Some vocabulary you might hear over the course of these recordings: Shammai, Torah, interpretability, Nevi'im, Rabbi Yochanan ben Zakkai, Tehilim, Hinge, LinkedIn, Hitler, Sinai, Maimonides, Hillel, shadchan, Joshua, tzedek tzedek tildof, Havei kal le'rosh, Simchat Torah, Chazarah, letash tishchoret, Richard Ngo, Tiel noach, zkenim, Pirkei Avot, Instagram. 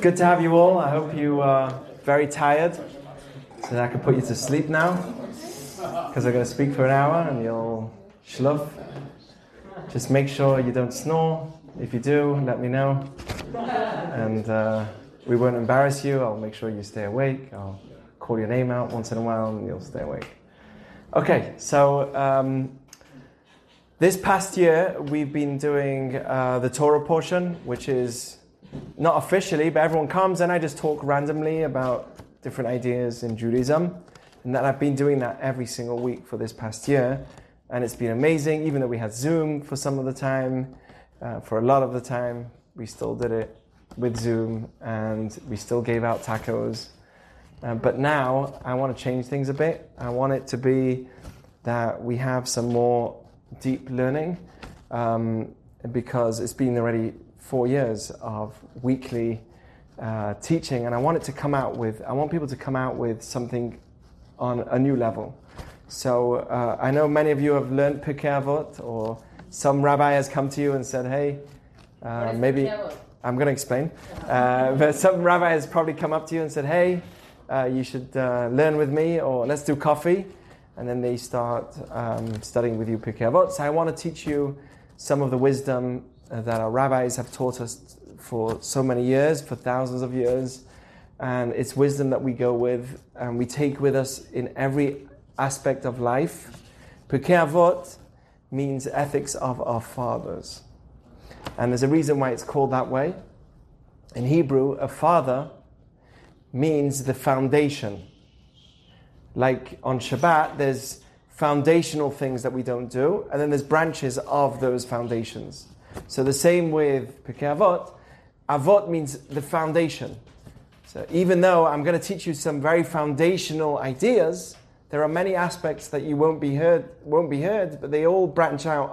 It's good to have you all. I hope you are very tired, so that I can put you to sleep now, because I'm going to speak for an hour and you'll shluff. Just make sure you don't snore. If you do, let me know, and we won't embarrass you. I'll make sure you stay awake. I'll call your name out once in a while and you'll stay awake. Okay, so this past year we've been doing the Torah portion, which is not officially, but everyone comes and I just talk randomly about different ideas in Judaism, and that I've been doing that every single week for this past year, and it's been amazing. Even though we had Zoom for some of the time, for a lot of the time, we still did it with Zoom, and we still gave out tacos. But now I want to change things a bit. I want it to be that we have some more deep learning, because it's been already 4 years of weekly teaching, and I want it to come out with, I want people to come out with something on a new level. So I know many of you have learned Pirkei Avot, or some rabbi has come to you and said, hey, maybe, I'm going to explain, but some rabbi has probably come up to you and said, hey, you should learn with me, or let's do coffee. And then they start studying with you Pirkei Avot. So I want to teach you some of the wisdom that our rabbis have taught us for so many years, for thousands of years. And it's wisdom that we go with and we take with us in every aspect of life. Pirkei Avot means ethics of our fathers. And there's a reason why it's called that way. In Hebrew, a father means the foundation. Like on Shabbat, there's foundational things that we don't do, and then there's branches of those foundations. So the same with Pirkei Avot. Avot means the foundation. So even though I'm going to teach you some very foundational ideas, there are many aspects that you won't be heard, but they all branch out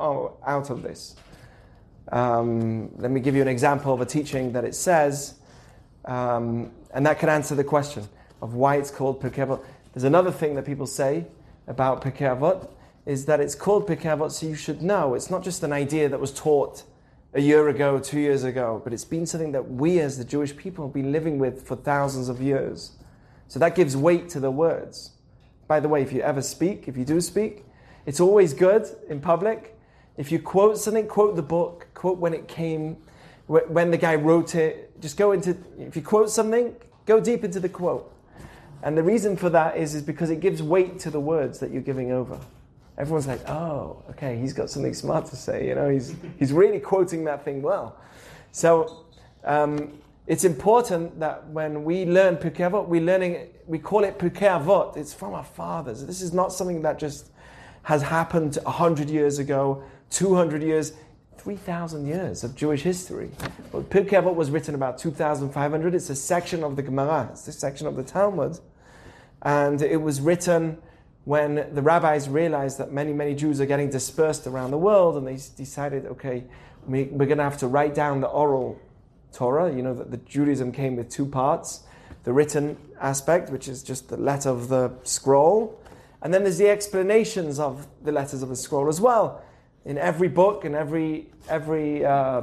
of this. Let me give you an example of a teaching that it says, and that can answer the question of why it's called Pirkei Avot. There's another thing that people say about Pirkei Avot, is that it's called Pirkei Avot so you should know. It's not just an idea that was taught a year ago, 2 years ago, but it's been something that we as the Jewish people have been living with for thousands of years. So that gives weight to the words. By the way, if you do speak, it's always good in public. If you quote something, quote the book, quote when it came, when the guy wrote it. Just go into, if you quote something, go deep into the quote. And the reason for that is because it gives weight to the words that you're giving over. Everyone's like, oh, okay, he's got something smart to say. You know, he's really quoting that thing well. So it's important that when we learn Pirkei Avot, we call it Pirkei Avot. It's from our fathers. This is not something that just has happened 100 years ago, 200 years, 3,000 years of Jewish history. But Pirkei Avot was written about 2,500. It's a section of the Gemara. It's a section of the Talmud. And it was written when the rabbis realized that many, many Jews are getting dispersed around the world. And they decided, okay, we're going to have to write down the oral Torah. You know that the Judaism came with two parts. The written aspect, which is just the letter of the scroll. And then there's the explanations of the letters of the scroll as well. In every book, in every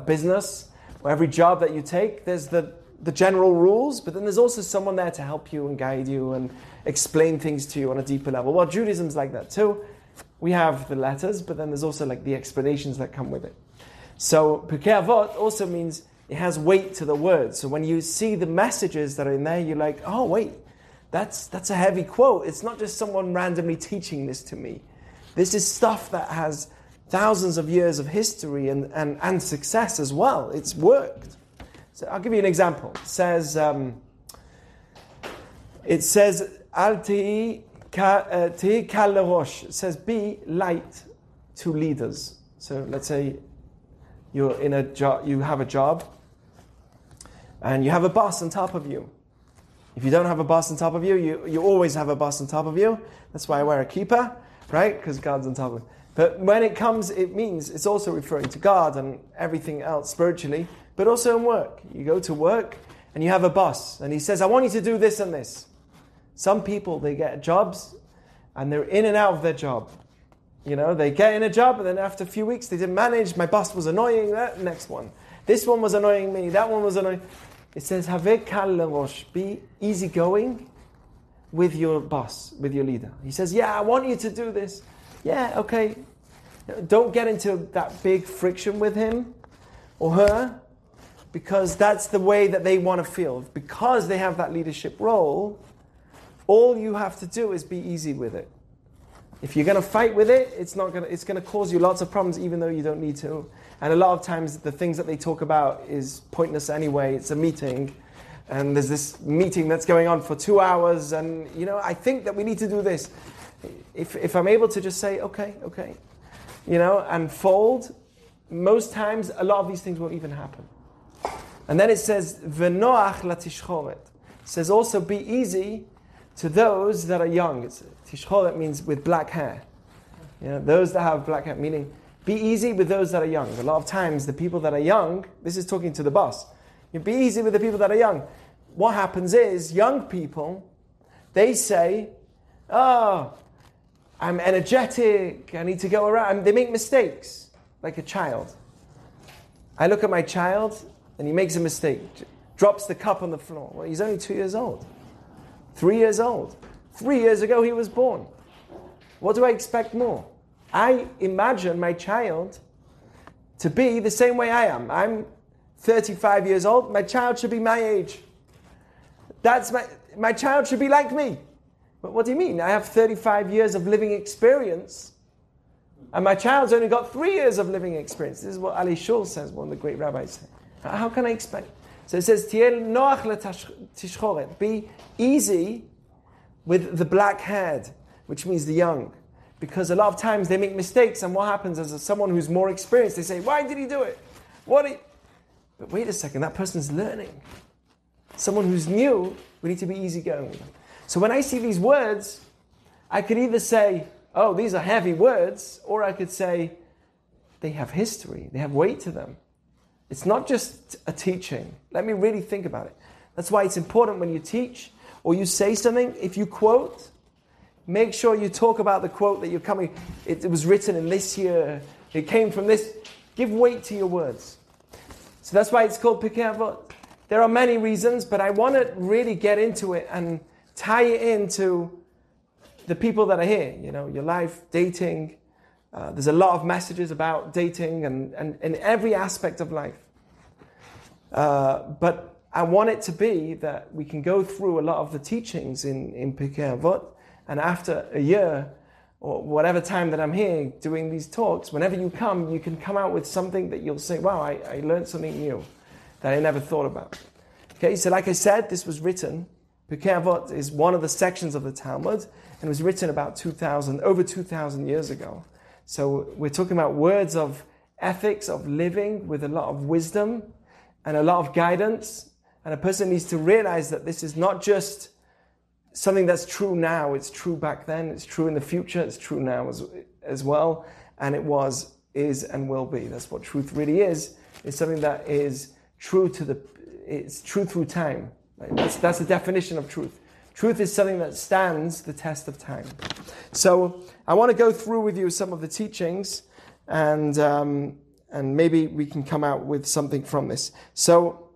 business, or every job that you take, there's the general rules, but then there's also someone there to help you and guide you and explain things to you on a deeper level. Well, Judaism's like that too. We have the letters, but then there's also like the explanations that come with it. So Pirkei Avot also means it has weight to the word. So when you see the messages that are in there, you're like, oh wait, that's a heavy quote. It's not just someone randomly teaching this to me. This is stuff that has thousands of years of history and success as well. It's worked. So I'll give you an example. It says Alti kal le'rosh. It says be light to leaders. So let's say you're in a job, you have a job, and you have a boss on top of you. If you don't have a boss on top of you, you always have a boss on top of you. That's why I wear a kippah, right? Because God's on top of you. But when it comes, it means it's also referring to God and everything else spiritually, but also in work. You go to work and you have a boss and he says, I want you to do this and this. Some people, they get jobs and they're in and out of their job. You know, they get in a job and then after a few weeks they didn't manage. My boss was annoying, that next one. This one was annoying me, that one was annoying. It says, Havei kal le'rosh, be easygoing with your boss, with your leader. He says, yeah, I want you to do this. Yeah, okay. Don't get into that big friction with him or her, because that's the way that they want to feel. Because they have that leadership role, all you have to do is be easy with it. If you're going to fight with it, it's going to cause you lots of problems, even though you don't need to. And a lot of times, the things that they talk about is pointless anyway. It's a meeting, and there's this meeting that's going on for 2 hours, and, you know, I think that we need to do this. If I'm able to just say, okay, you know, and fold, most times, a lot of these things won't even happen. And then it says, Venoach latishchoret. It says also, be easy to those that are young. Tishchol, that means with black hair. You know, those that have black hair, meaning be easy with those that are young. A lot of times the people that are young, this is talking to the boss, you be easy with the people that are young. What happens is young people, they say, oh, I'm energetic, I need to go around. And they make mistakes, like a child. I look at my child and he makes a mistake, drops the cup on the floor. Well, he's only 2 years old. 3 years old. 3 years ago he was born. What do I expect more? I imagine my child to be the same way I am. I'm 35 years old. My child should be my age. That's my child should be like me. But what do you mean? I have 35 years of living experience, and my child's only got 3 years of living experience. This is what Ali Shul says, one of the great rabbis said. How can I expect? So it says, Tiel noach letash tishchoret. Be easy with the black-haired, which means the young. Because a lot of times they make mistakes, and what happens is someone who's more experienced, they say, why did he do it? But wait a second, that person's learning. Someone who's new, we need to be easygoing with them. So when I see these words, I could either say, oh, these are heavy words, or I could say, they have history, they have weight to them. It's not just a teaching. Let me really think about it. That's why it's important when you teach or you say something, if you quote, make sure you talk about the quote that you're coming. It was written in this year. It came from this. Give weight to your words. So that's why it's called Pirkei Avot. There are many reasons, but I want to really get into it and tie it into the people that are here. You know, your life, dating. There's a lot of messages about dating and every aspect of life. But I want it to be that we can go through a lot of the teachings in Pirkei Avot, and after a year or whatever time that I'm here doing these talks, whenever you can come out with something that you'll say, wow, I learned something new that I never thought about. Okay, so like I said, this was written. Pirkei Avot is one of the sections of the Talmud, and was written about over 2,000 years ago. So we're talking about words of ethics, of living with a lot of wisdom and a lot of guidance. And a person needs to realize that this is not just something that's true now. It's true back then. It's true in the future. It's true now as well. And it was, is, and will be. That's what truth really is. It's something that is true it's true through time. Like that's the definition of truth. Truth is something that stands the test of time. So I want to go through with you some of the teachings, and maybe we can come out with something from this. So,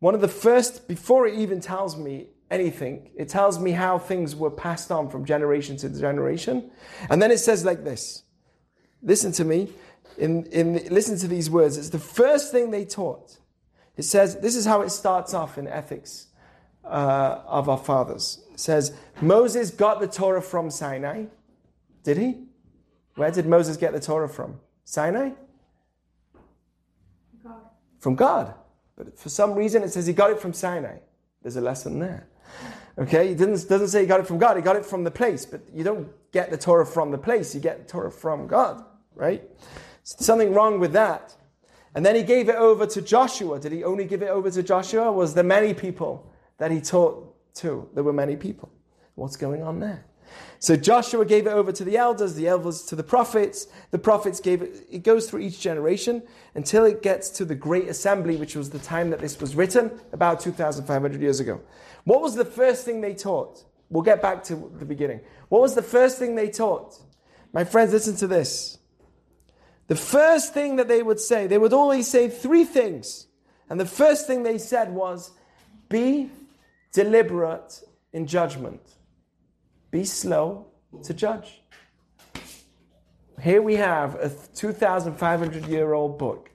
one of the first, before it even tells me anything, it tells me how things were passed on from generation to generation. And then it says like this. Listen to me. Listen to these words. It's the first thing they taught. It says, this is how it starts off in ethics of our fathers. It says, Moses got the Torah from Sinai. Did he? Where did Moses get the Torah from? Sinai? God. From God. But for some reason, it says he got it from Sinai. There's a lesson there. Okay, it doesn't say he got it from God. He got it from the place. But you don't get the Torah from the place. You get the Torah from God, right? Something wrong with that. And then he gave it over to Joshua. Did he only give it over to Joshua? Was there many people that he taught to? There were many people. What's going on there? So Joshua gave it over to the elders, to the prophets gave it. It goes through each generation until it gets to the Great Assembly, which was the time that this was written, about 2,500 years ago. What was the first thing they taught? We'll get back to the beginning. What was the first thing they taught? My friends, listen to this. The first thing that they would say, they would always say three things. And the first thing they said was, Be deliberate in judgment. Be slow to judge. Here we have a 2,500-year-old book.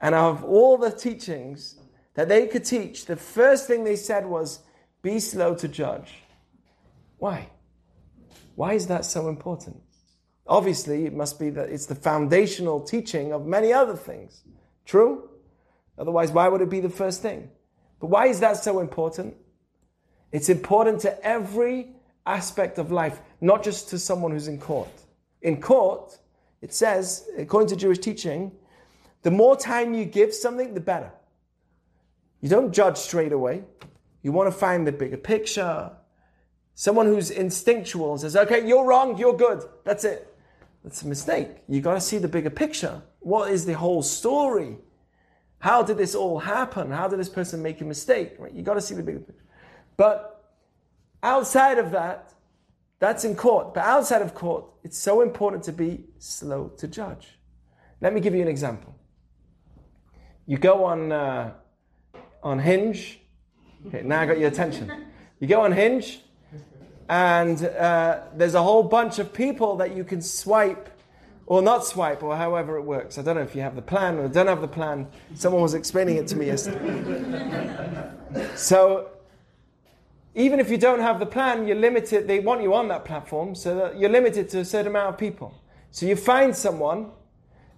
And of all the teachings that they could teach, the first thing they said was, be slow to judge. Why? Why is that so important? Obviously, it must be that it's the foundational teaching of many other things. True? Otherwise, why would it be the first thing? But why is that so important? It's important to every aspect of life, not just to someone who's in court. In court, it says, according to Jewish teaching, the more time you give something, the better. You don't judge straight away. You want to find the bigger picture. Someone who's instinctual and says, okay, you're wrong, you're good. That's it. That's a mistake. You got to see the bigger picture. What is the whole story? How did this all happen? How did this person make a mistake? Right? You got to see the bigger picture. But outside of that, that's in court. But outside of court, it's so important to be slow to judge. Let me give you an example. You go on Hinge. Okay, now I got your attention. You go on Hinge, and there's a whole bunch of people that you can swipe or not swipe or however it works. I don't know if you have the plan or don't have the plan. Someone was explaining it to me yesterday. So even if you don't have the plan, you're limited. They want you on that platform, so that you're limited to a certain amount of people. So you find someone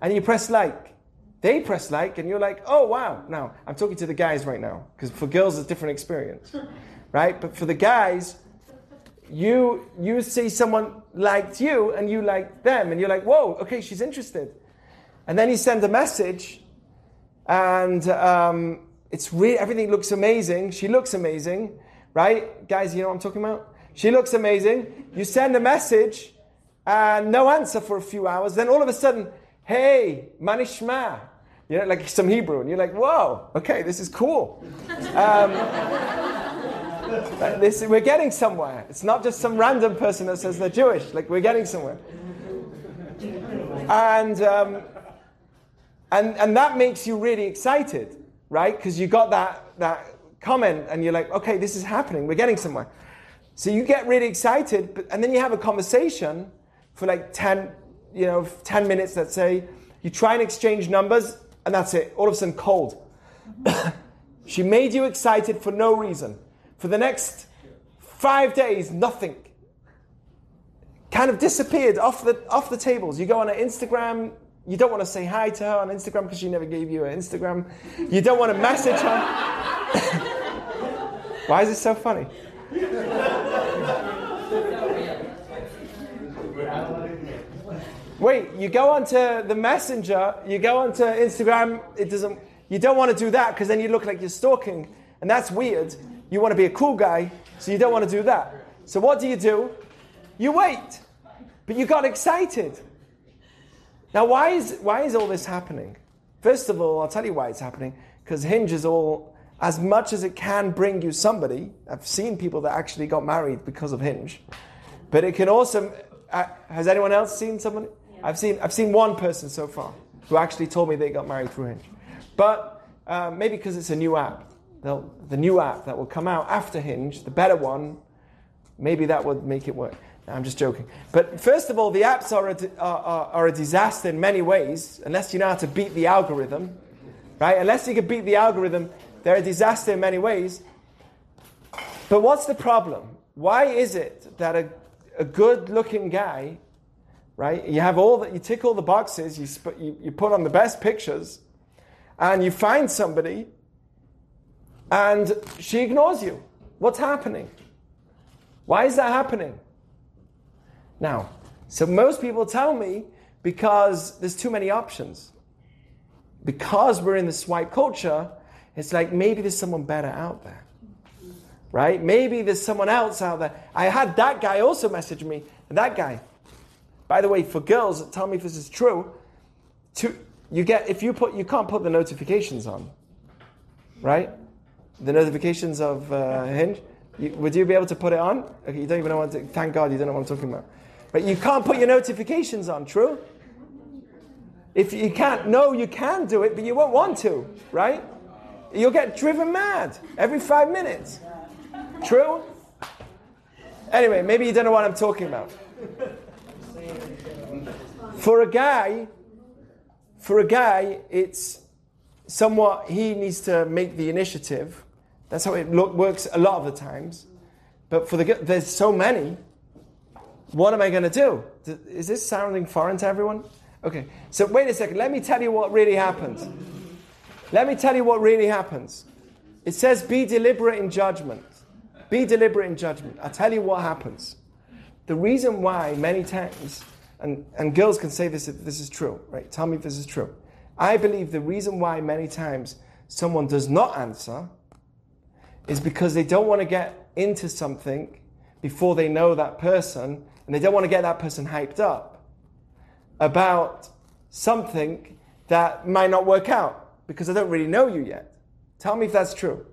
and you press like. They press like, and you're like, oh, wow. Now, I'm talking to the guys right now, because for girls, it's a different experience, right? But for the guys, you see someone liked you, and you liked them, and you're like, whoa, okay, she's interested. And then you send a message, and everything looks amazing. She looks amazing, right? Guys, you know what I'm talking about? She looks amazing. You send a message, and no answer for a few hours. Then all of a sudden, hey, manishma. You know, like some Hebrew, and you're like, whoa, okay, this is cool. We're getting somewhere. It's not just some random person that says they're Jewish. Like, we're getting somewhere. And that makes you really excited, right? Because you got that comment, and you're like, okay, this is happening. We're getting somewhere. So you get really excited, and then you have a conversation for like 10 minutes, let's say. You try and exchange numbers, and that's it. All of a sudden, cold. She made you excited for no reason. For the next 5 days, nothing. Kind of disappeared off the tables. You go on her Instagram. You don't want to say hi to her on Instagram because she never gave you her Instagram. You don't want to message her. Why is it so funny? Wait, you go onto the messenger, you go onto Instagram, you don't want to do that because then you look like you're stalking, and that's weird. You want to be a cool guy, so you don't want to do that. So what do? You wait. But you got excited. Now why is all this happening? First of all, I'll tell you why it's happening, because Hinge is all, as much as it can bring you somebody, I've seen people that actually got married because of Hinge, but it can also, has anyone else seen someone? I've seen one person so far who actually told me they got married through Hinge. But maybe because it's a new app. The new app that will come out after Hinge, the better one, maybe that would make it work. No, I'm just joking. But first of all, the apps are a disaster in many ways, unless you know how to beat the algorithm, right? Unless you can beat the algorithm, they're a disaster in many ways. But what's the problem? Why is it that a good-looking guy, right? You have you tick all the boxes. You put on the best pictures, and you find somebody, and she ignores you. What's happening? Why is that happening? Now, so most people tell me because there's too many options. Because we're in the swipe culture, it's like maybe there's someone better out there, right? Maybe there's someone else out there. I had that guy also message me. That guy. By the way, for girls, tell me if this is true. You can't put the notifications on, right? The notifications of Hinge. Would you be able to put it on? Okay, you don't even know what. Thank God you don't know what I'm talking about. But you can't put your notifications on. True? If you can't, no, you can do it, but you won't want to, right? You'll get driven mad every 5 minutes. True? Anyway, maybe you don't know what I'm talking about. For a guy, it's somewhat, he needs to make the initiative. That's how it works a lot of the times. But for the girl, there's so many. What am I going to do? Is this sounding foreign to everyone? Okay, so wait a second. Let me tell you what really happens. It says, be deliberate in judgment. I'll tell you what happens. The reason why many times, and girls can say this if this is true, right? Tell me if this is true. I believe the reason why many times someone does not answer is because they don't want to get into something before they know that person, and they don't want to get that person hyped up about something that might not work out because I don't really know you yet. Tell me if that's true,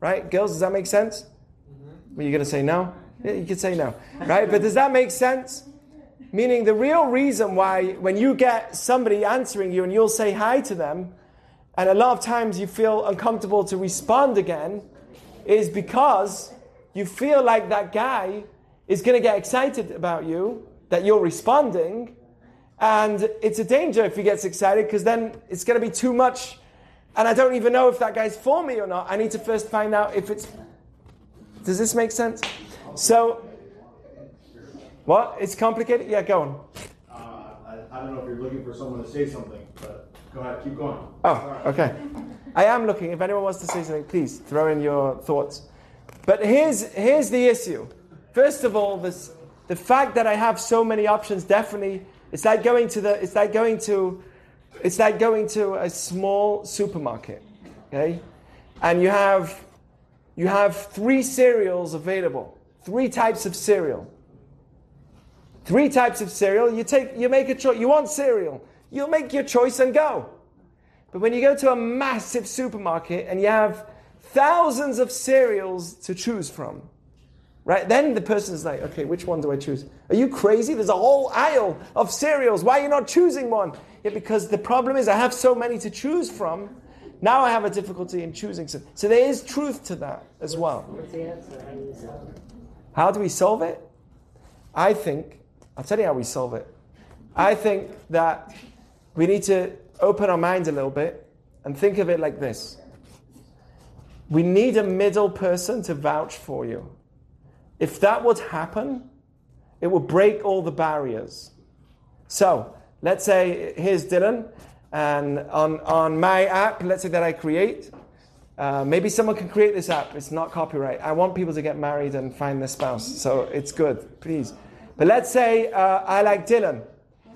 right? Girls, does that make sense? Well, you're going to say no? Yeah, you could say no, right? But does that make sense? Meaning the real reason why when you get somebody answering you and you'll say hi to them, and a lot of times you feel uncomfortable to respond again, is because you feel like that guy is going to get excited about you, that you're responding, and it's a danger if he gets excited because then it's going to be too much, and I don't even know if that guy's for me or not. I need to first find out if it's... Does this make sense? So... What? It's complicated? Yeah, go on. I don't know if you're looking for someone to say something, but go ahead, keep going. Oh, sorry. Okay. I am looking. If anyone wants to say something, please throw in your thoughts. But here's the issue. First of all, the fact that I have so many options, definitely, it's like going to a small supermarket, okay? And you have 3 cereals available, 3 types of cereal. You make a choice. You want cereal. You'll make your choice and go. But when you go to a massive supermarket and you have thousands of cereals to choose from, right? Then the person's like, okay, which one do I choose? Are you crazy? There's a whole aisle of cereals. Why are you not choosing one? Yeah, because the problem is I have so many to choose from. Now I have a difficulty in choosing some. So there is truth to that as well. What's the answer? How do we solve it? I'll tell you how we solve it. I think that we need to open our mind a little bit and think of it like this. We need a middle person to vouch for you. If that would happen, it would break all the barriers. So let's say, here's Dylan, and on my app, let's say that I create. Maybe someone can create this app. It's not copyright. I want people to get married and find their spouse, so it's good, please. But let's say I like Dylan.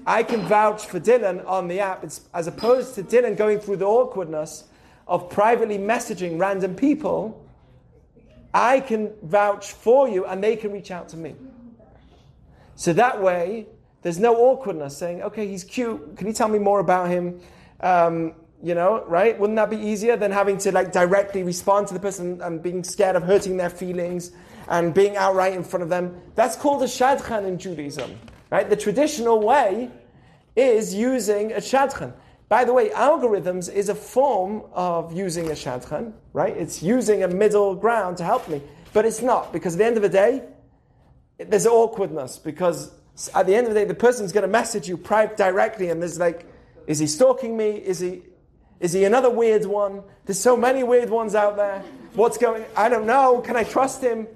I can vouch for Dylan on the app. It's, as opposed to Dylan going through the awkwardness of privately messaging random people, I can vouch for you and they can reach out to me. So that way, there's no awkwardness saying, okay, he's cute. Can you tell me more about him? Right? Wouldn't that be easier than having to directly respond to the person and being scared of hurting their feelings? And being outright in front of them. That's called a shadchan in Judaism, right? The traditional way is using a shadchan. By the way, algorithms is a form of using a shadchan, right? It's using a middle ground to help me. But it's not, because at the end of the day, there's awkwardness, because at the end of the day, the person's going to message you directly, and there's is he stalking me? Is he another weird one? There's so many weird ones out there. I don't know. Can I trust him?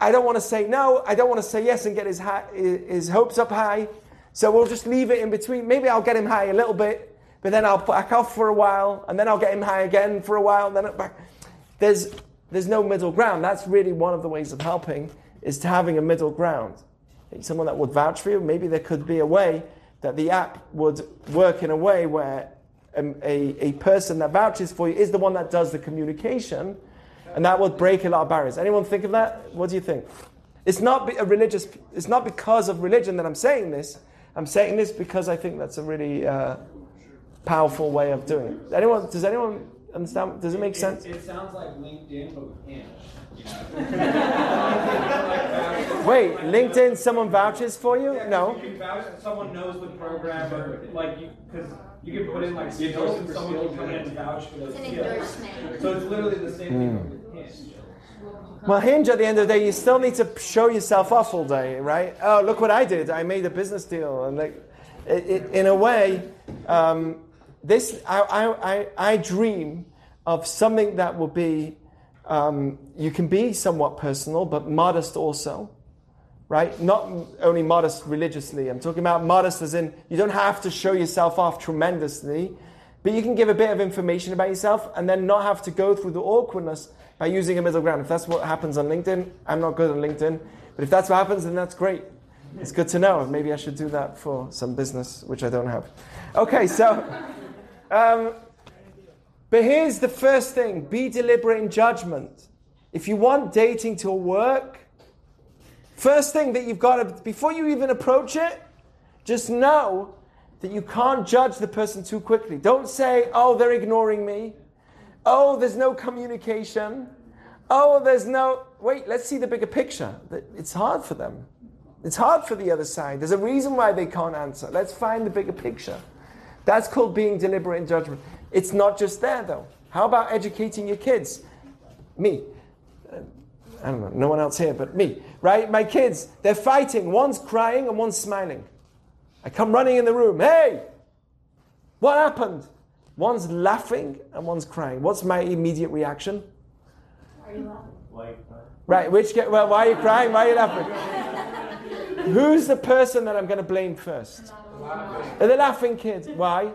I don't want to say no. I don't want to say yes and get his hopes up high. So we'll just leave it in between. Maybe I'll get him high a little bit, but then I'll back off for a while, and then I'll get him high again for a while, and then back. There's no middle ground. That's really one of the ways of helping, is to having a middle ground. Someone that would vouch for you. Maybe there could be a way that the app would work in a way where a person that vouches for you is the one that does the communication. And that would break a lot of barriers. Anyone think of that? What do you think? It's not because of religion that I'm saying this. I'm saying this because I think that's a really powerful way of doing it. Does anyone Understand? Does it make sense? It sounds like LinkedIn, but with Hinge. Yeah. Wait, LinkedIn, someone vouches for you? Yeah, no. You can vouch, someone knows the programmer, like you, because you can put in like skills, and someone can come in and vouch for those skills. So it's literally the same thing with Hinge. Well, Hinge, at the end of the day, you still need to show yourself off all day, right? Oh, look what I did! I made a business deal, and like, in a way, I dream of something that will be. You can be somewhat personal, but modest also, right? Not only modest religiously. I'm talking about modest as in you don't have to show yourself off tremendously, but you can give a bit of information about yourself and then not have to go through the awkwardness by using a middle ground. If that's what happens on LinkedIn, I'm not good on LinkedIn, but if that's what happens, then that's great. It's good to know. Maybe I should do that for some business, which I don't have. Okay, so, but here's the first thing. Be deliberate in judgment. If you want dating to work, first thing that you've got to, before you even approach it, just know that you can't judge the person too quickly. Don't say, oh, they're ignoring me. Oh, there's no communication. Oh, there's no... Wait, let's see the bigger picture. It's hard for them. It's hard for the other side. There's a reason why they can't answer. Let's find the bigger picture. That's called being deliberate in judgment. It's not just there, though. How about educating your kids? Me. I don't know, no one else here but me, right? My kids, they're fighting. One's crying and one's smiling. I come running in the room. Hey! What happened? One's laughing and one's crying. What's my immediate reaction? Why are you laughing? Right, well, why are you crying? Why are you laughing? Who's the person that I'm going to blame first? Are the laughing kids. Why?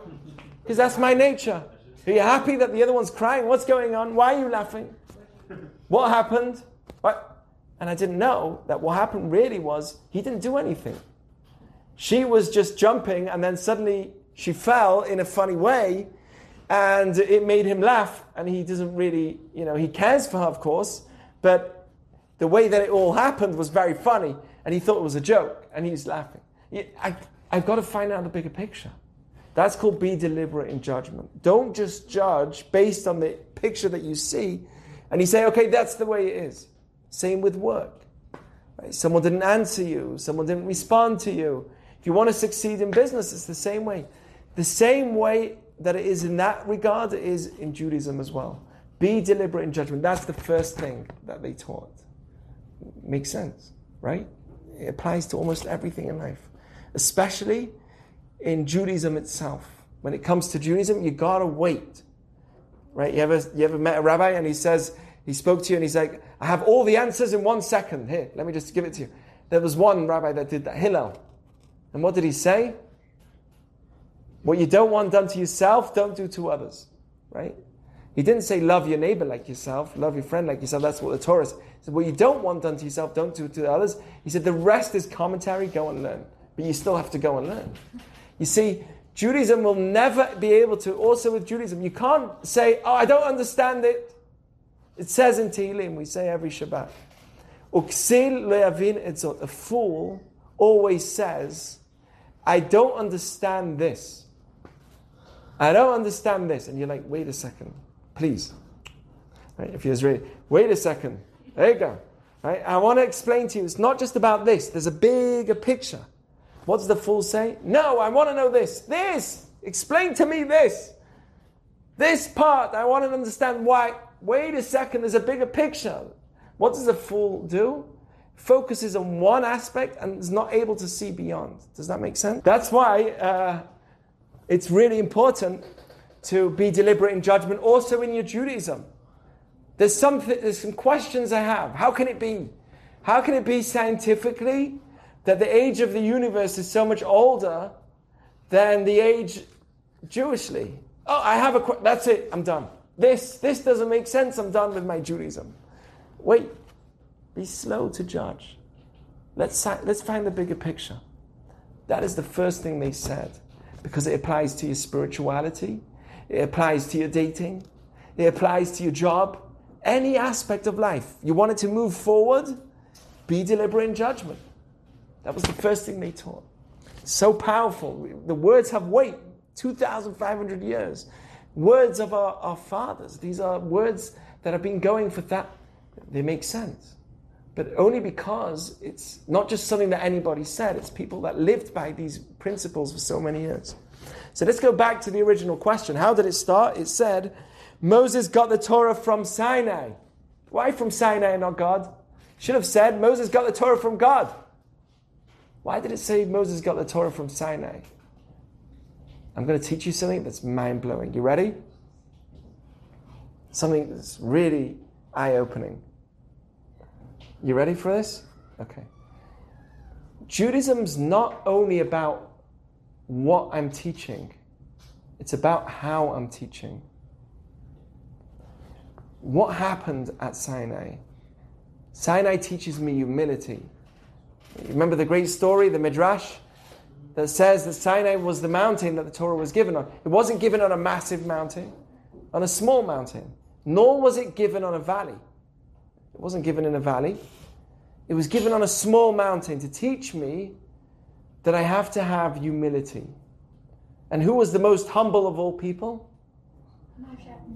Because that's my nature. Are you happy that the other one's crying? What's going on? Why are you laughing? What happened? What? And I didn't know that what happened really was he didn't do anything. She was just jumping and then suddenly she fell in a funny way. And it made him laugh, and he doesn't really, you know, he cares for her, of course, but the way that it all happened was very funny, and he thought it was a joke, and he's laughing. I've got to find out the bigger picture. That's called be deliberate in judgment. Don't just judge based on the picture that you see, and you say, okay, that's the way it is. Same with work. Right? Someone didn't answer you. Someone didn't respond to you. If you want to succeed in business, it's the same way. The same way that it is in that regard, it is in Judaism as well. Be deliberate in judgment. That's the first thing that they taught. Makes sense, right? It applies to almost everything in life, especially in Judaism itself. When it comes to Judaism, you gotta wait, right? You ever met a rabbi and he says, he spoke to you and he's like, I have all the answers in 1 second. Here, let me just give it to you. There was one rabbi that did that, Hillel. And what did he say? What you don't want done to yourself, don't do to others, right? He didn't say love your neighbor like yourself, love your friend like yourself. That's what the Torah says. He said, what you don't want done to yourself, don't do to others. He said, the rest is commentary, go and learn. But you still have to go and learn. You see, Judaism will never be able to, also with Judaism, you can't say, oh, I don't understand it. It says in Tehilim, we say every Shabbat, Uksil le'avin etzot. A fool always says, I don't understand this. I don't understand this. And you're like, wait a second, please. Right? If you're Israeli, wait a second. There you go. Right? I want to explain to you, it's not just about this. There's a bigger picture. What does the fool say? No, I want to know this. This! Explain to me this. This part, I want to understand why. Wait a second, there's a bigger picture. What does a fool do? Focuses on one aspect and is not able to see beyond. Does that make sense? That's why... it's really important to be deliberate in judgment, also in your Judaism. There's some questions I have. How can it be? How can it be scientifically that the age of the universe is so much older than the age Jewishly? Oh, I have a question. That's it. I'm done. This doesn't make sense. I'm done with my Judaism. Wait. Be slow to judge. Let's find the bigger picture. That is the first thing they said. Because it applies to your spirituality, it applies to your dating, it applies to your job, any aspect of life. You want it to move forward, be deliberate in judgment. That was the first thing they taught. So powerful. The words have weight, 2,500 years. words of our fathers. These are words that have been going for that. They make sense. But only because it's not just something that anybody said. It's people that lived by these principles for so many years. So let's go back to the original question. How did it start? It said, Moses got the Torah from Sinai. Why from Sinai and not God? Should have said, Moses got the Torah from God. Why did it say Moses got the Torah from Sinai? I'm going to teach you something that's mind-blowing. You ready? Something that's really eye-opening. You ready for this? Okay. Judaism's not only about what I'm teaching. It's about how I'm teaching. What happened at Sinai? Sinai teaches me humility. Remember the great story, the Midrash, that says that Sinai was the mountain that the Torah was given on. It wasn't given on a massive mountain, on a small mountain. Nor was it given on a valley. It wasn't given in a valley. It was given on a small mountain to teach me that I have to have humility. And who was the most humble of all people?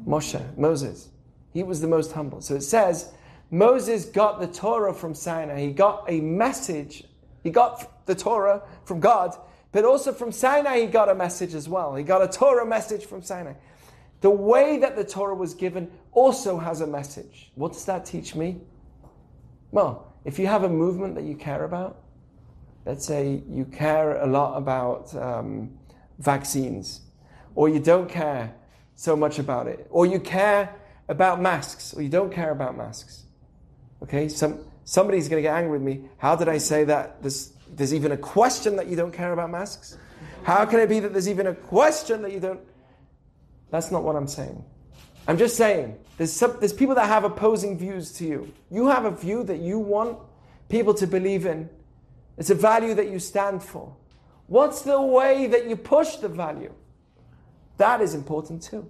Moshe, Moses. He was the most humble. So it says, Moses got the Torah from Sinai. He got a message. He got the Torah from God, but also from Sinai he got a message as well. He got a Torah message from Sinai. The way that the Torah was given also has a message. What does that teach me? Well, if you have a movement that you care about, let's say you care a lot about vaccines, or you don't care so much about it, or you care about masks, or you don't care about masks. Okay, somebody's going to get angry with me. How did I say that there's even a question that you don't care about masks? How can it be that there's even a question that you don't? That's not what I'm saying. I'm just saying there's people that have opposing views to you. You have a view that you want people to believe in. It's a value that you stand for. What's the way that you push the value? That is important too.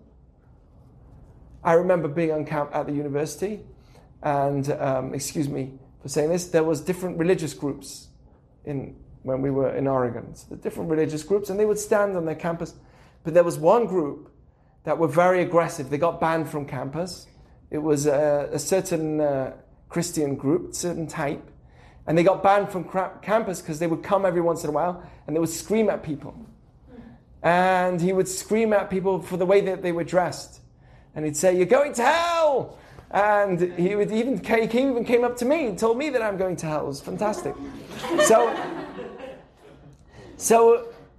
I remember being on camp at the university, and excuse me for saying this, there was different religious groups when we were in Oregon. So the different religious groups, and they would stand on their campus. But there was one group that were very aggressive. They got banned from campus. It was a certain Christian group, certain type. And they got banned from campus because they would come every once in a while and they would scream at people. And he would scream at people for the way that they were dressed. And he'd say, "You're going to hell!" And he even came up to me and told me that I'm going to hell. It was fantastic. So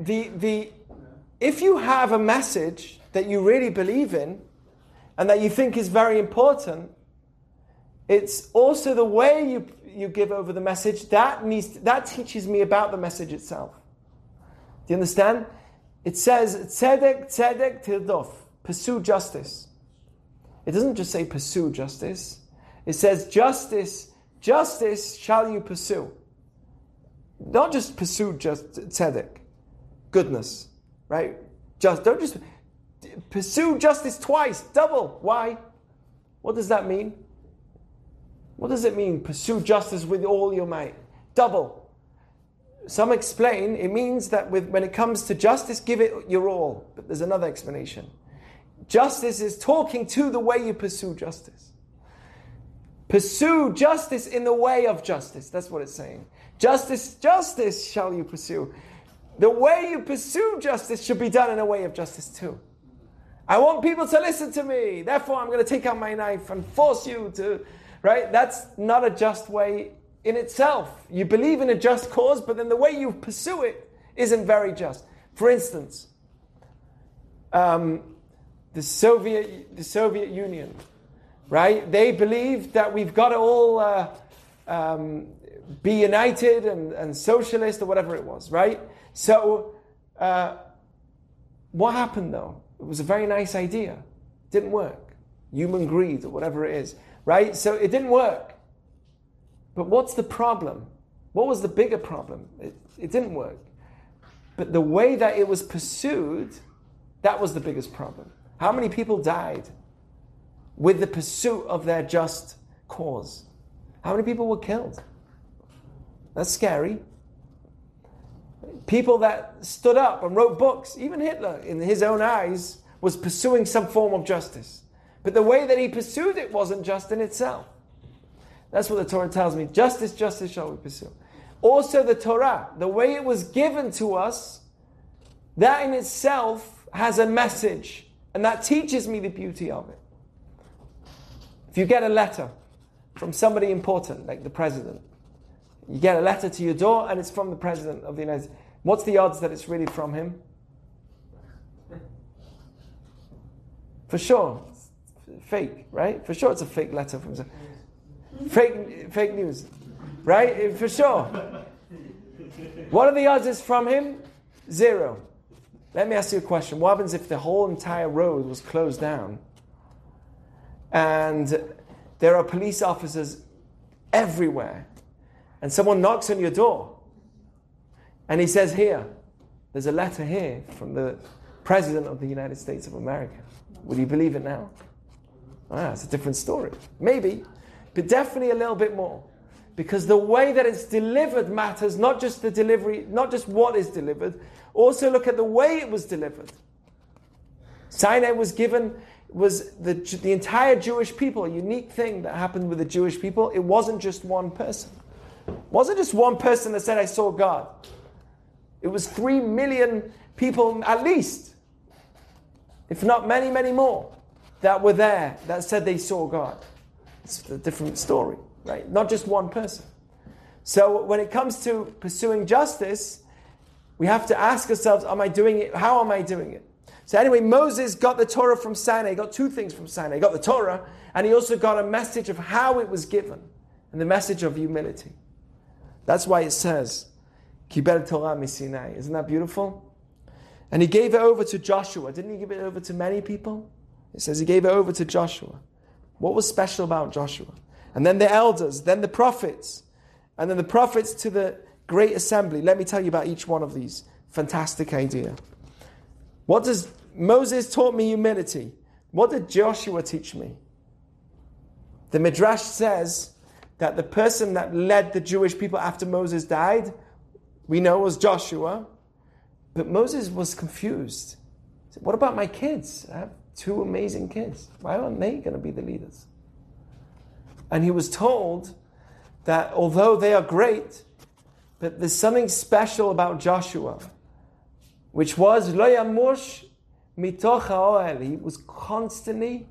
if you have a message that you really believe in and that you think is very important, it's also the way you give over the message that teaches me about the message itself. Do you understand? It says tzedek tzedek tildof, pursue justice. It doesn't just say pursue justice. It says justice shall you pursue. Not just pursue just tzedek, goodness, right? Don't just pursue justice twice, double. Why? What does that mean? What does it mean, pursue justice with all your might? Double. Some explain it means that when it comes to justice, give it your all. But there's another explanation. Justice is talking to the way you pursue justice. Pursue justice in the way of justice. That's what it's saying. Justice shall you pursue. The way you pursue justice should be done in a way of justice too. I want people to listen to me. Therefore, I'm going to take out my knife and force you to... Right? That's not a just way in itself. You believe in a just cause, but then the way you pursue it isn't very just. For instance, the Soviet Union, right? They believed that we've got to all be united and socialist or whatever it was, right? So what happened though? It was a very nice idea. Didn't work. Human greed or whatever it is. Right? So it didn't work. But what's the problem? What was the bigger problem? It didn't work. But the way that it was pursued, that was the biggest problem. How many people died with the pursuit of their just cause? How many people were killed? That's scary. People that stood up and wrote books, even Hitler, in his own eyes, was pursuing some form of justice. But the way that he pursued it wasn't just in itself. That's what the Torah tells me. Justice, justice shall we pursue. Also the Torah, the way it was given to us, that in itself has a message. And that teaches me the beauty of it. If you get a letter from somebody important, like the president, you get a letter to your door and it's from the president of the United States. What's the odds that it's really from him? For sure. It's fake, right? For sure it's a fake letter from someone. Fake news, right? For sure. What are the odds it's from him? Zero. Let me ask you a question. What happens if the whole entire road was closed down and there are police officers everywhere and someone knocks on your door and he says, here, there's a letter here from the President of the United States of America. Would you believe it now? Ah, it's a different story. Maybe. But definitely a little bit more. Because the way that it's delivered matters, not just the delivery, not just what is delivered. Also look at the way it was delivered. Sinai was given, was the entire Jewish people, a unique thing that happened with the Jewish people. It wasn't just one person. It wasn't just one person that said, I saw God. It was 3 million people at least, if not many, many more, that were there, that said they saw God. It's a different story, right? Not just one person. So when it comes to pursuing justice, we have to ask ourselves, am I doing it? How am I doing it? So anyway, Moses got the Torah from Sinai. He got two things from Sinai. He got the Torah, and he also got a message of how it was given, and the message of humility. That's why it says, Kibel Torah MiSinai. Isn't that beautiful? And he gave it over to Joshua. Didn't he give it over to many people? It says he gave it over to Joshua. What was special about Joshua? And then the elders, then the prophets, and then the prophets to the great assembly. Let me tell you about each one of these. Fantastic idea. What does Moses taught me? Humility. What did Joshua teach me? The Midrash says that the person that led the Jewish people after Moses died, we know was Joshua. But Moses was confused. He said, what about my kids? I have 2 amazing kids. Why aren't they going to be the leaders? And he was told that although they are great, but there's something special about Joshua, which was Lo Yamush mitoch ha'oel. He was constantly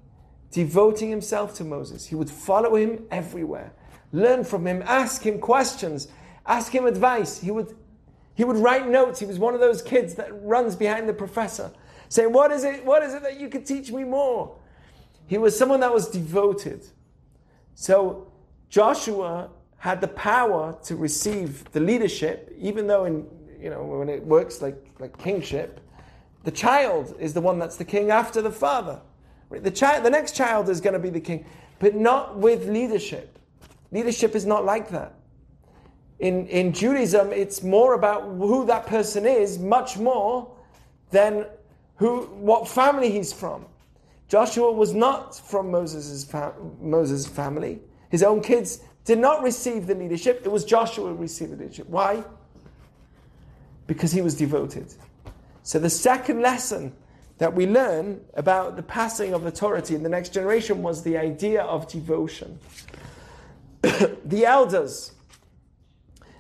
devoting himself to Moses. He would follow him everywhere, learn from him, ask him questions, ask him advice. He would write notes. He was one of those kids that runs behind the professor, saying, what is it that you could teach me more? He was someone that was devoted. So Joshua had the power to receive the leadership, even though when it works like kingship, the child is the one that's the king after the father. The next child is going to be the king, but not with leadership. Leadership is not like that. In Judaism, it's more about who that person is, much more than what family he's from. Joshua was not from Moses' family. His own kids did not receive the leadership. It was Joshua who received the leadership. Why? Because he was devoted. So the second lesson that we learn about the passing of authority in the next generation was the idea of devotion. The elders,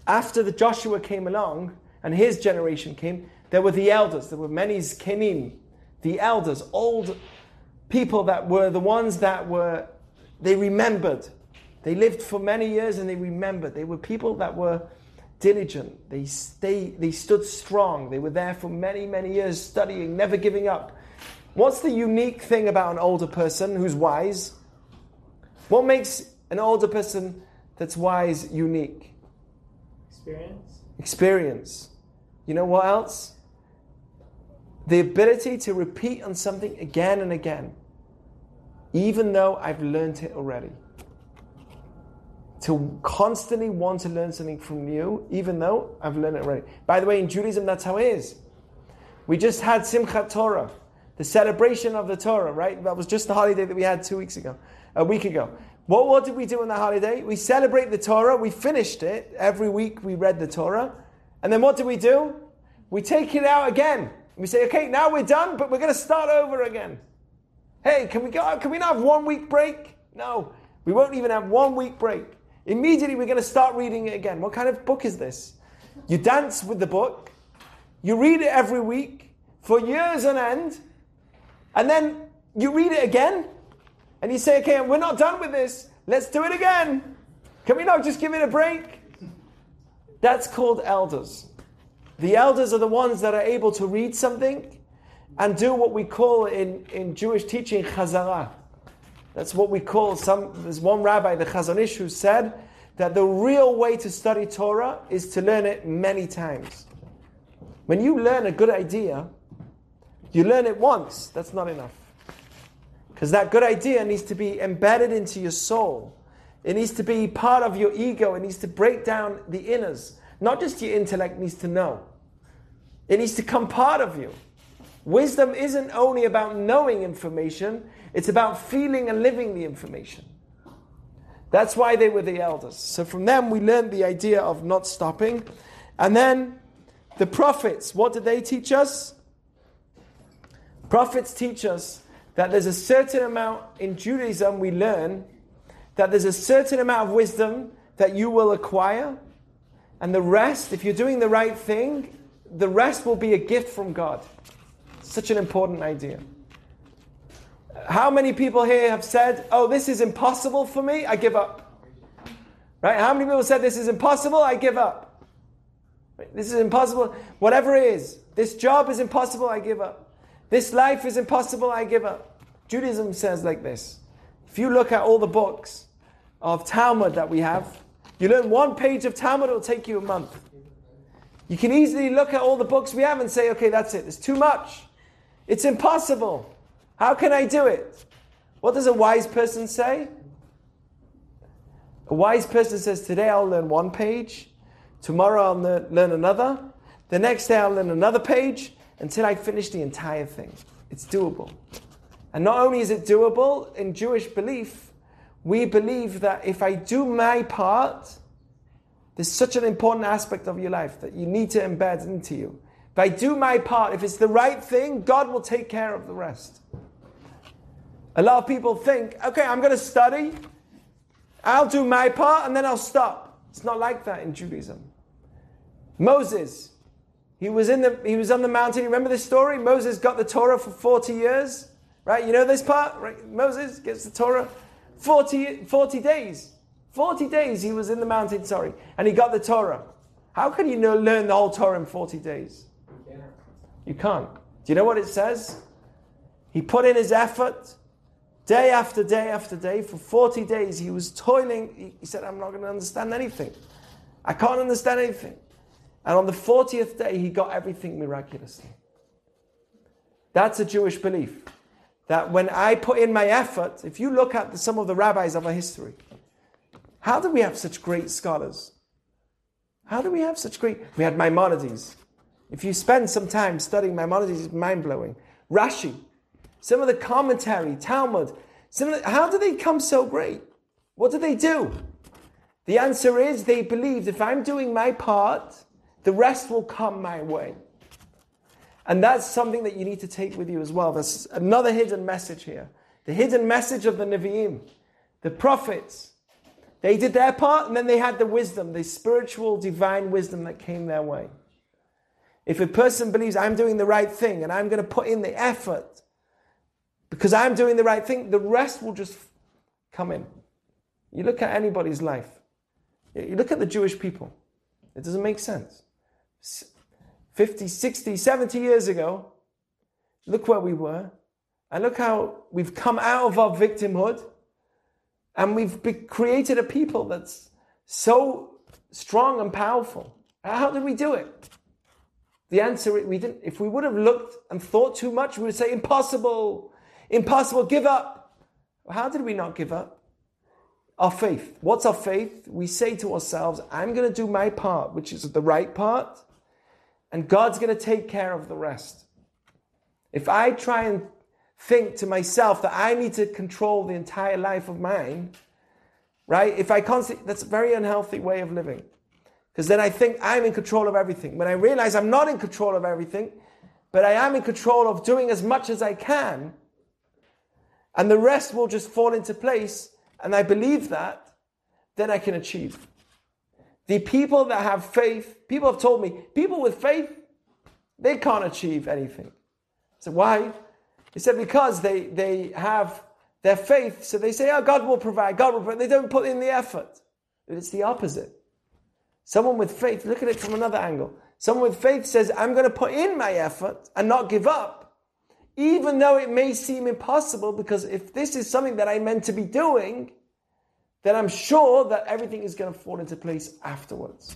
after the Joshua came along and his generation came, there were the elders. There were many zkenim, the elders, old people that were the ones that were, they remembered. They lived for many years and they remembered. They were people that were diligent. They stood strong. They were there for many, many years studying, never giving up. What's the unique thing about an older person who's wise? What makes an older person that's wise unique? Experience. You know what else? The ability to repeat on something again and again, even though I've learned it already. To constantly want to learn something from you, even though I've learned it already. By the way, in Judaism, that's how it is. We just had Simchat Torah, the celebration of the Torah, right? That was just the holiday that we had a week ago. What did we do on that holiday? We celebrate the Torah. We finished it. Every week we read the Torah. And then what do? We take it out again. We say, okay, now we're done, but we're going to start over again. Hey, can we not have 1 week break? No, we won't even have 1 week break. Immediately we're going to start reading it again. What kind of book is this? You dance with the book, you read it every week for years on end, and then you read it again, and you say, okay, we're not done with this, let's do it again. Can we not just give it a break? That's called elders. The elders are the ones that are able to read something and do what we call in Jewish teaching, Chazarah. That's what we call there's one rabbi, the Chazon Ish, who said that the real way to study Torah is to learn it many times. When you learn a good idea, you learn it once, that's not enough. Because that good idea needs to be embedded into your soul. It needs to be part of your ego. It needs to break down the inners. Not just your intellect needs to know. It needs to become part of you. Wisdom isn't only about knowing information, it's about feeling and living the information. That's why they were the elders. So from them we learned the idea of not stopping. And then the prophets, what did they teach us? Prophets teach us that there's a certain amount, in Judaism we learn, that there's a certain amount of wisdom that you will acquire, and the rest, if you're doing the right thing, the rest will be a gift from God. Such an important idea. How many people here have said, oh, this is impossible for me, I give up? Right? How many people said, this is impossible, I give up? This is impossible, whatever it is. This job is impossible, I give up. This life is impossible, I give up. Judaism says like this. If you look at all the books of Talmud that we have, you learn one page of Talmud, it'll take you a month. You can easily look at all the books we have and say, okay, that's it, it's too much. It's impossible. How can I do it? What does a wise person say? A wise person says, today I'll learn one page, tomorrow I'll learn another, the next day I'll learn another page, until I finish the entire thing. It's doable. And not only is it doable, in Jewish belief, we believe that if I do my part, there's such an important aspect of your life that you need to embed into you. If I do my part, if it's the right thing, God will take care of the rest. A lot of people think, okay, I'm going to study, I'll do my part, and then I'll stop. It's not like that in Judaism. Moses, he was on the mountain. You remember this story? Moses got the Torah for 40 years, right? You know this part? Right? Moses gets the Torah 40 days. 40 days he was in the mountain, and he got the Torah. How can you learn the whole Torah in 40 days? You can't. Do you know what it says? He put in his effort day after day after day. For 40 days he was toiling. He said, I'm not going to understand anything. I can't understand anything. And on the 40th day he got everything miraculously. That's a Jewish belief. That when I put in my effort, if you look at some of the rabbis of our history, how do we have such great scholars? We had Maimonides. If you spend some time studying Maimonides, it's mind-blowing. Rashi, some of the commentary, Talmud. How do they come so great? What do they do? The answer is they believed if I'm doing my part, the rest will come my way. And that's something that you need to take with you as well. There's another hidden message here. The hidden message of the Nevi'im, the prophets. They did their part, and then they had the wisdom, the spiritual, divine wisdom that came their way. If a person believes, I'm doing the right thing, and I'm going to put in the effort, because I'm doing the right thing, the rest will just come in. You look at anybody's life. You look at the Jewish people. It doesn't make sense. 50, 60, 70 years ago, look where we were, and look how we've come out of our victimhood, and we've created a people that's so strong and powerful. How did we do it? The answer is we didn't. If we would have looked and thought too much, we would say, impossible, impossible, give up. How did we not give up? Our faith. What's our faith? We say to ourselves, I'm going to do my part, which is the right part, and God's going to take care of the rest. If I try and think to myself that I need to control the entire life of mine, right? If I constantly, that's a very unhealthy way of living. Because then I think I'm in control of everything. When I realize I'm not in control of everything, but I am in control of doing as much as I can, and the rest will just fall into place, and I believe that, then I can achieve. The people that have faith, people have told me, people with faith, they can't achieve anything. So why? He said because they have their faith, so they say, oh, God will provide, God will provide. They don't put in the effort. But it's the opposite. Someone with faith, look at it from another angle. Someone with faith says, I'm going to put in my effort and not give up, even though it may seem impossible, because if this is something that I meant to be doing, then I'm sure that everything is going to fall into place afterwards.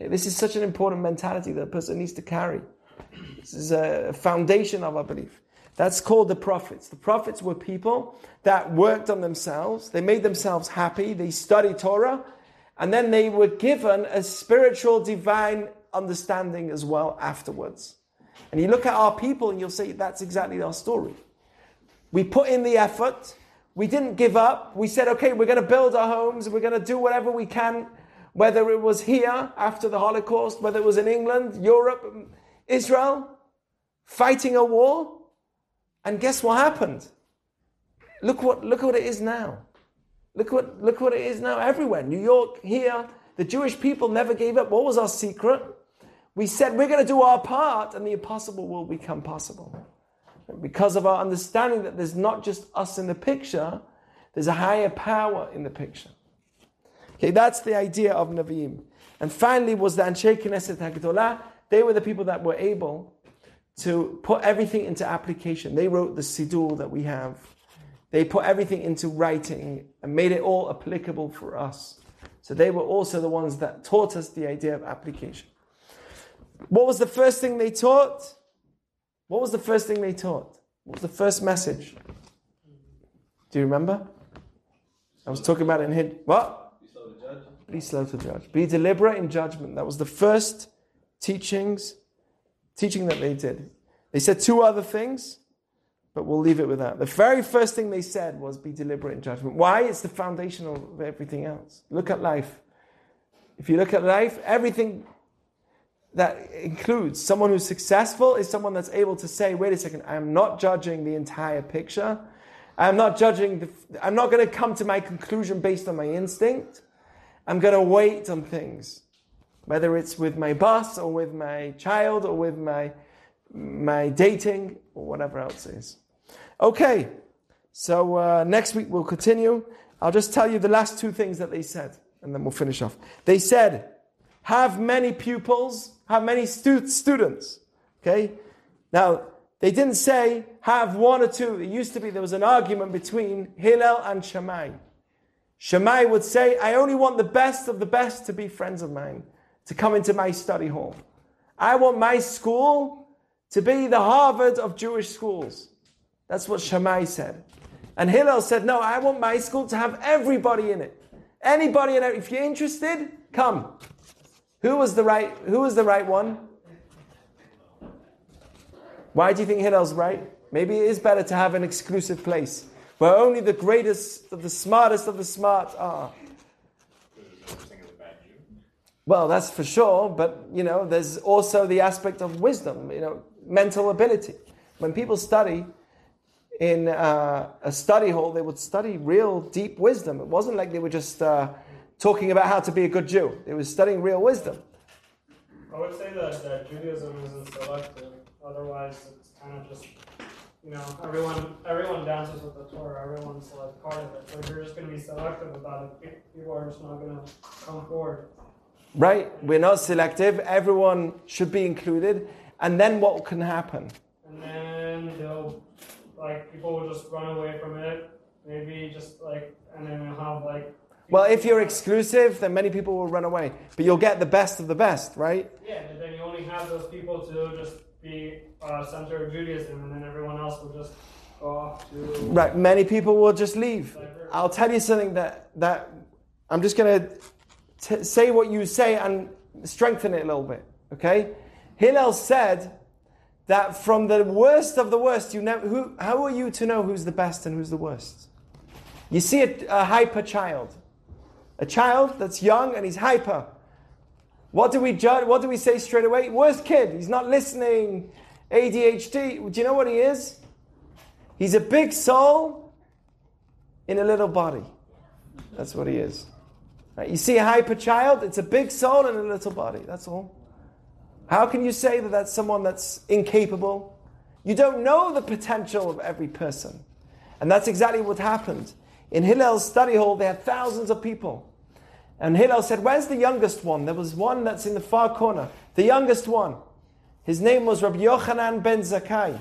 This is such an important mentality that a person needs to carry. This is a foundation of our belief. That's called the prophets. The prophets were people that worked on themselves. They made themselves happy. They studied Torah. And then they were given a spiritual divine understanding as well afterwards. And you look at our people and you'll say that's exactly our story. We put in the effort. We didn't give up. We said, okay, we're going to build our homes. We're going to do whatever we can, whether it was here after the Holocaust, whether it was in England, Europe, Israel, fighting a war. And guess what happened? Look what it is now. Look what it is now everywhere. New York, here, the Jewish people never gave up. What was our secret? We said we're going to do our part and the impossible will become possible. And because of our understanding that there's not just us in the picture, there's a higher power in the picture. Okay, that's the idea of Nevi'im. And finally was the Anshei Knesset HaGedolah. They were the people that were able to put everything into application. They wrote the Siddur that we have. They put everything into writing and made it all applicable for us. So they were also the ones that taught us the idea of application. What was the first thing they taught? What was the first thing they taught? What was the first message? Do you remember? I was talking about it in Hinge. What? Be slow to judge. Be slow to judge. Be deliberate in judgment. That was the first teaching that they did. They said two other things, but we'll leave it with that. The very first thing they said was be deliberate in judgment. Why? It's the foundation of everything else. Look at life. If you look at life, everything that includes someone who's successful is someone that's able to say, wait a second, I'm not judging the entire picture. I'm not going to come to my conclusion based on my instinct. I'm going to wait on things. Whether it's with my boss or with my child or with my dating or whatever else is. Okay, so next week we'll continue. I'll just tell you the last two things that they said and then we'll finish off. They said, have many pupils, have many students. Okay, now they didn't say have one or two. It used to be there was an argument between Hillel and Shammai. Shammai would say, I only want the best of the best to be friends of mine, to come into my study hall. I want my school to be the Harvard of Jewish schools. That's what Shammai said. And Hillel said, no, I want my school to have everybody in it. Anybody in it. If you're interested, come. Who was the right one? Why do you think Hillel's right? Maybe it is better to have an exclusive place where only the greatest of the smartest of the smart are. Well, that's for sure, but, there's also the aspect of wisdom, mental ability. When people study in a study hall, they would study real deep wisdom. It wasn't like they were just talking about how to be a good Jew. They were studying real wisdom. I would say that Judaism isn't selective. Otherwise, it's kind of just, everyone dances with the Torah. Everyone selects part of it. So if you're just going to be selective about it, people are just not going to come forward. Right? We're not selective. Everyone should be included. And then what can happen? And then people will just run away from it. Maybe and then you'll have well, if you're exclusive, then many people will run away. But you'll get the best of the best, right? Yeah, but then you only have those people to just be center of Judaism, and then everyone else will just go off to... Right, many people will just leave. I'll tell you something that I'm just going to... say what you say and strengthen it a little bit, okay? Hillel said that from the worst of the worst, how are you to know who's the best and who's the worst? You see a hyper child. A child that's young and he's hyper. What do we judge? What do we say straight away? Worst kid, he's not listening. ADHD, do you know what he is? He's a big soul in a little body. That's what he is. Right? You see a hyper child, it's a big soul in a little body. That's all. How can you say that that's someone that's incapable? You don't know the potential of every person. And that's exactly what happened. In Hillel's study hall, they had thousands of people. And Hillel said, where's the youngest one? There was one that's in the far corner. The youngest one. His name was Rabbi Yochanan ben Zakkai.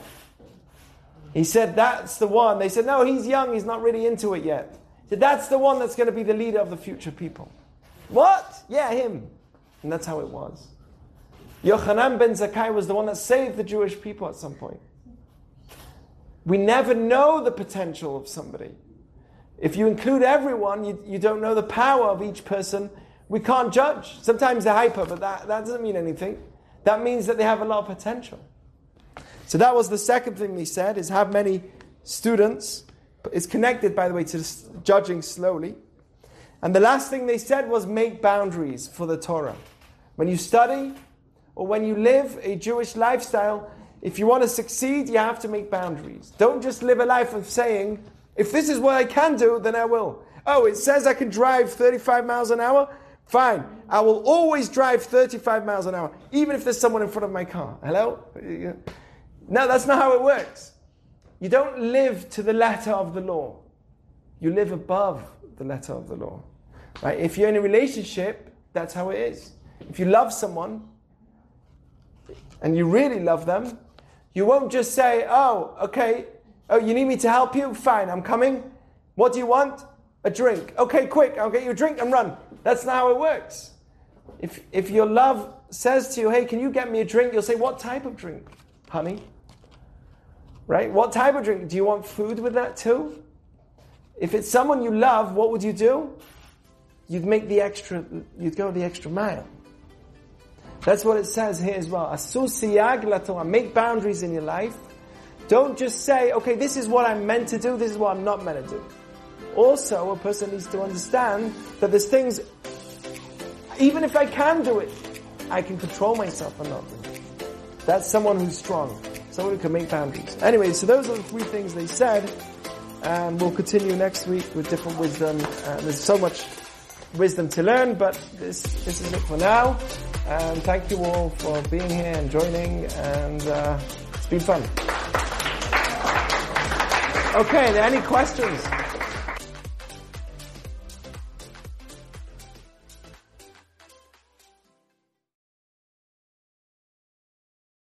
He said, that's the one. They said, no, he's young. He's not really into it yet. He said, that's the one that's going to be the leader of the future people. What? Yeah, him. And that's how it was. Yochanan ben Zakkai was the one that saved the Jewish people at some point. We never know the potential of somebody. If you include everyone, you don't know the power of each person. We can't judge. Sometimes they're hyper, but that doesn't mean anything. That means that they have a lot of potential. So that was the second thing they said, is have many students. It's connected, by the way, to judging slowly. And the last thing they said was make boundaries for the Torah. When you study or when you live a Jewish lifestyle, if you want to succeed, you have to make boundaries. Don't just live a life of saying, if this is what I can do, then I will. Oh, it says I can drive 35 miles an hour? Fine. I will always drive 35 miles an hour, even if there's someone in front of my car. Hello? No, that's not how it works. You don't live to the letter of the law. You live above the letter of the law. Right? If you're in a relationship, that's how it is. If you love someone, and you really love them, you won't just say, oh, okay, oh, you need me to help you? Fine, I'm coming. What do you want? A drink. Okay, quick, I'll get you a drink and run. That's not how it works. If your love says to you, hey, can you get me a drink? You'll say, what type of drink, honey? Right? What type of drink? Do you want food with that too? If it's someone you love, what would you do? You'd go the extra mile. That's what it says here as well. Asu siyag laTorah. Make boundaries in your life. Don't just say, okay, this is what I'm meant to do, this is what I'm not meant to do. Also, a person needs to understand that there's things, even if I can do it, I can control myself and not do it. That's someone who's strong, someone who can make boundaries. Anyway, so those are the three things they said, and we'll continue next week with different wisdom. There's so much wisdom to learn, but this is it for now. And thank you all for being here and joining, and it's been fun. Okay, are there any questions?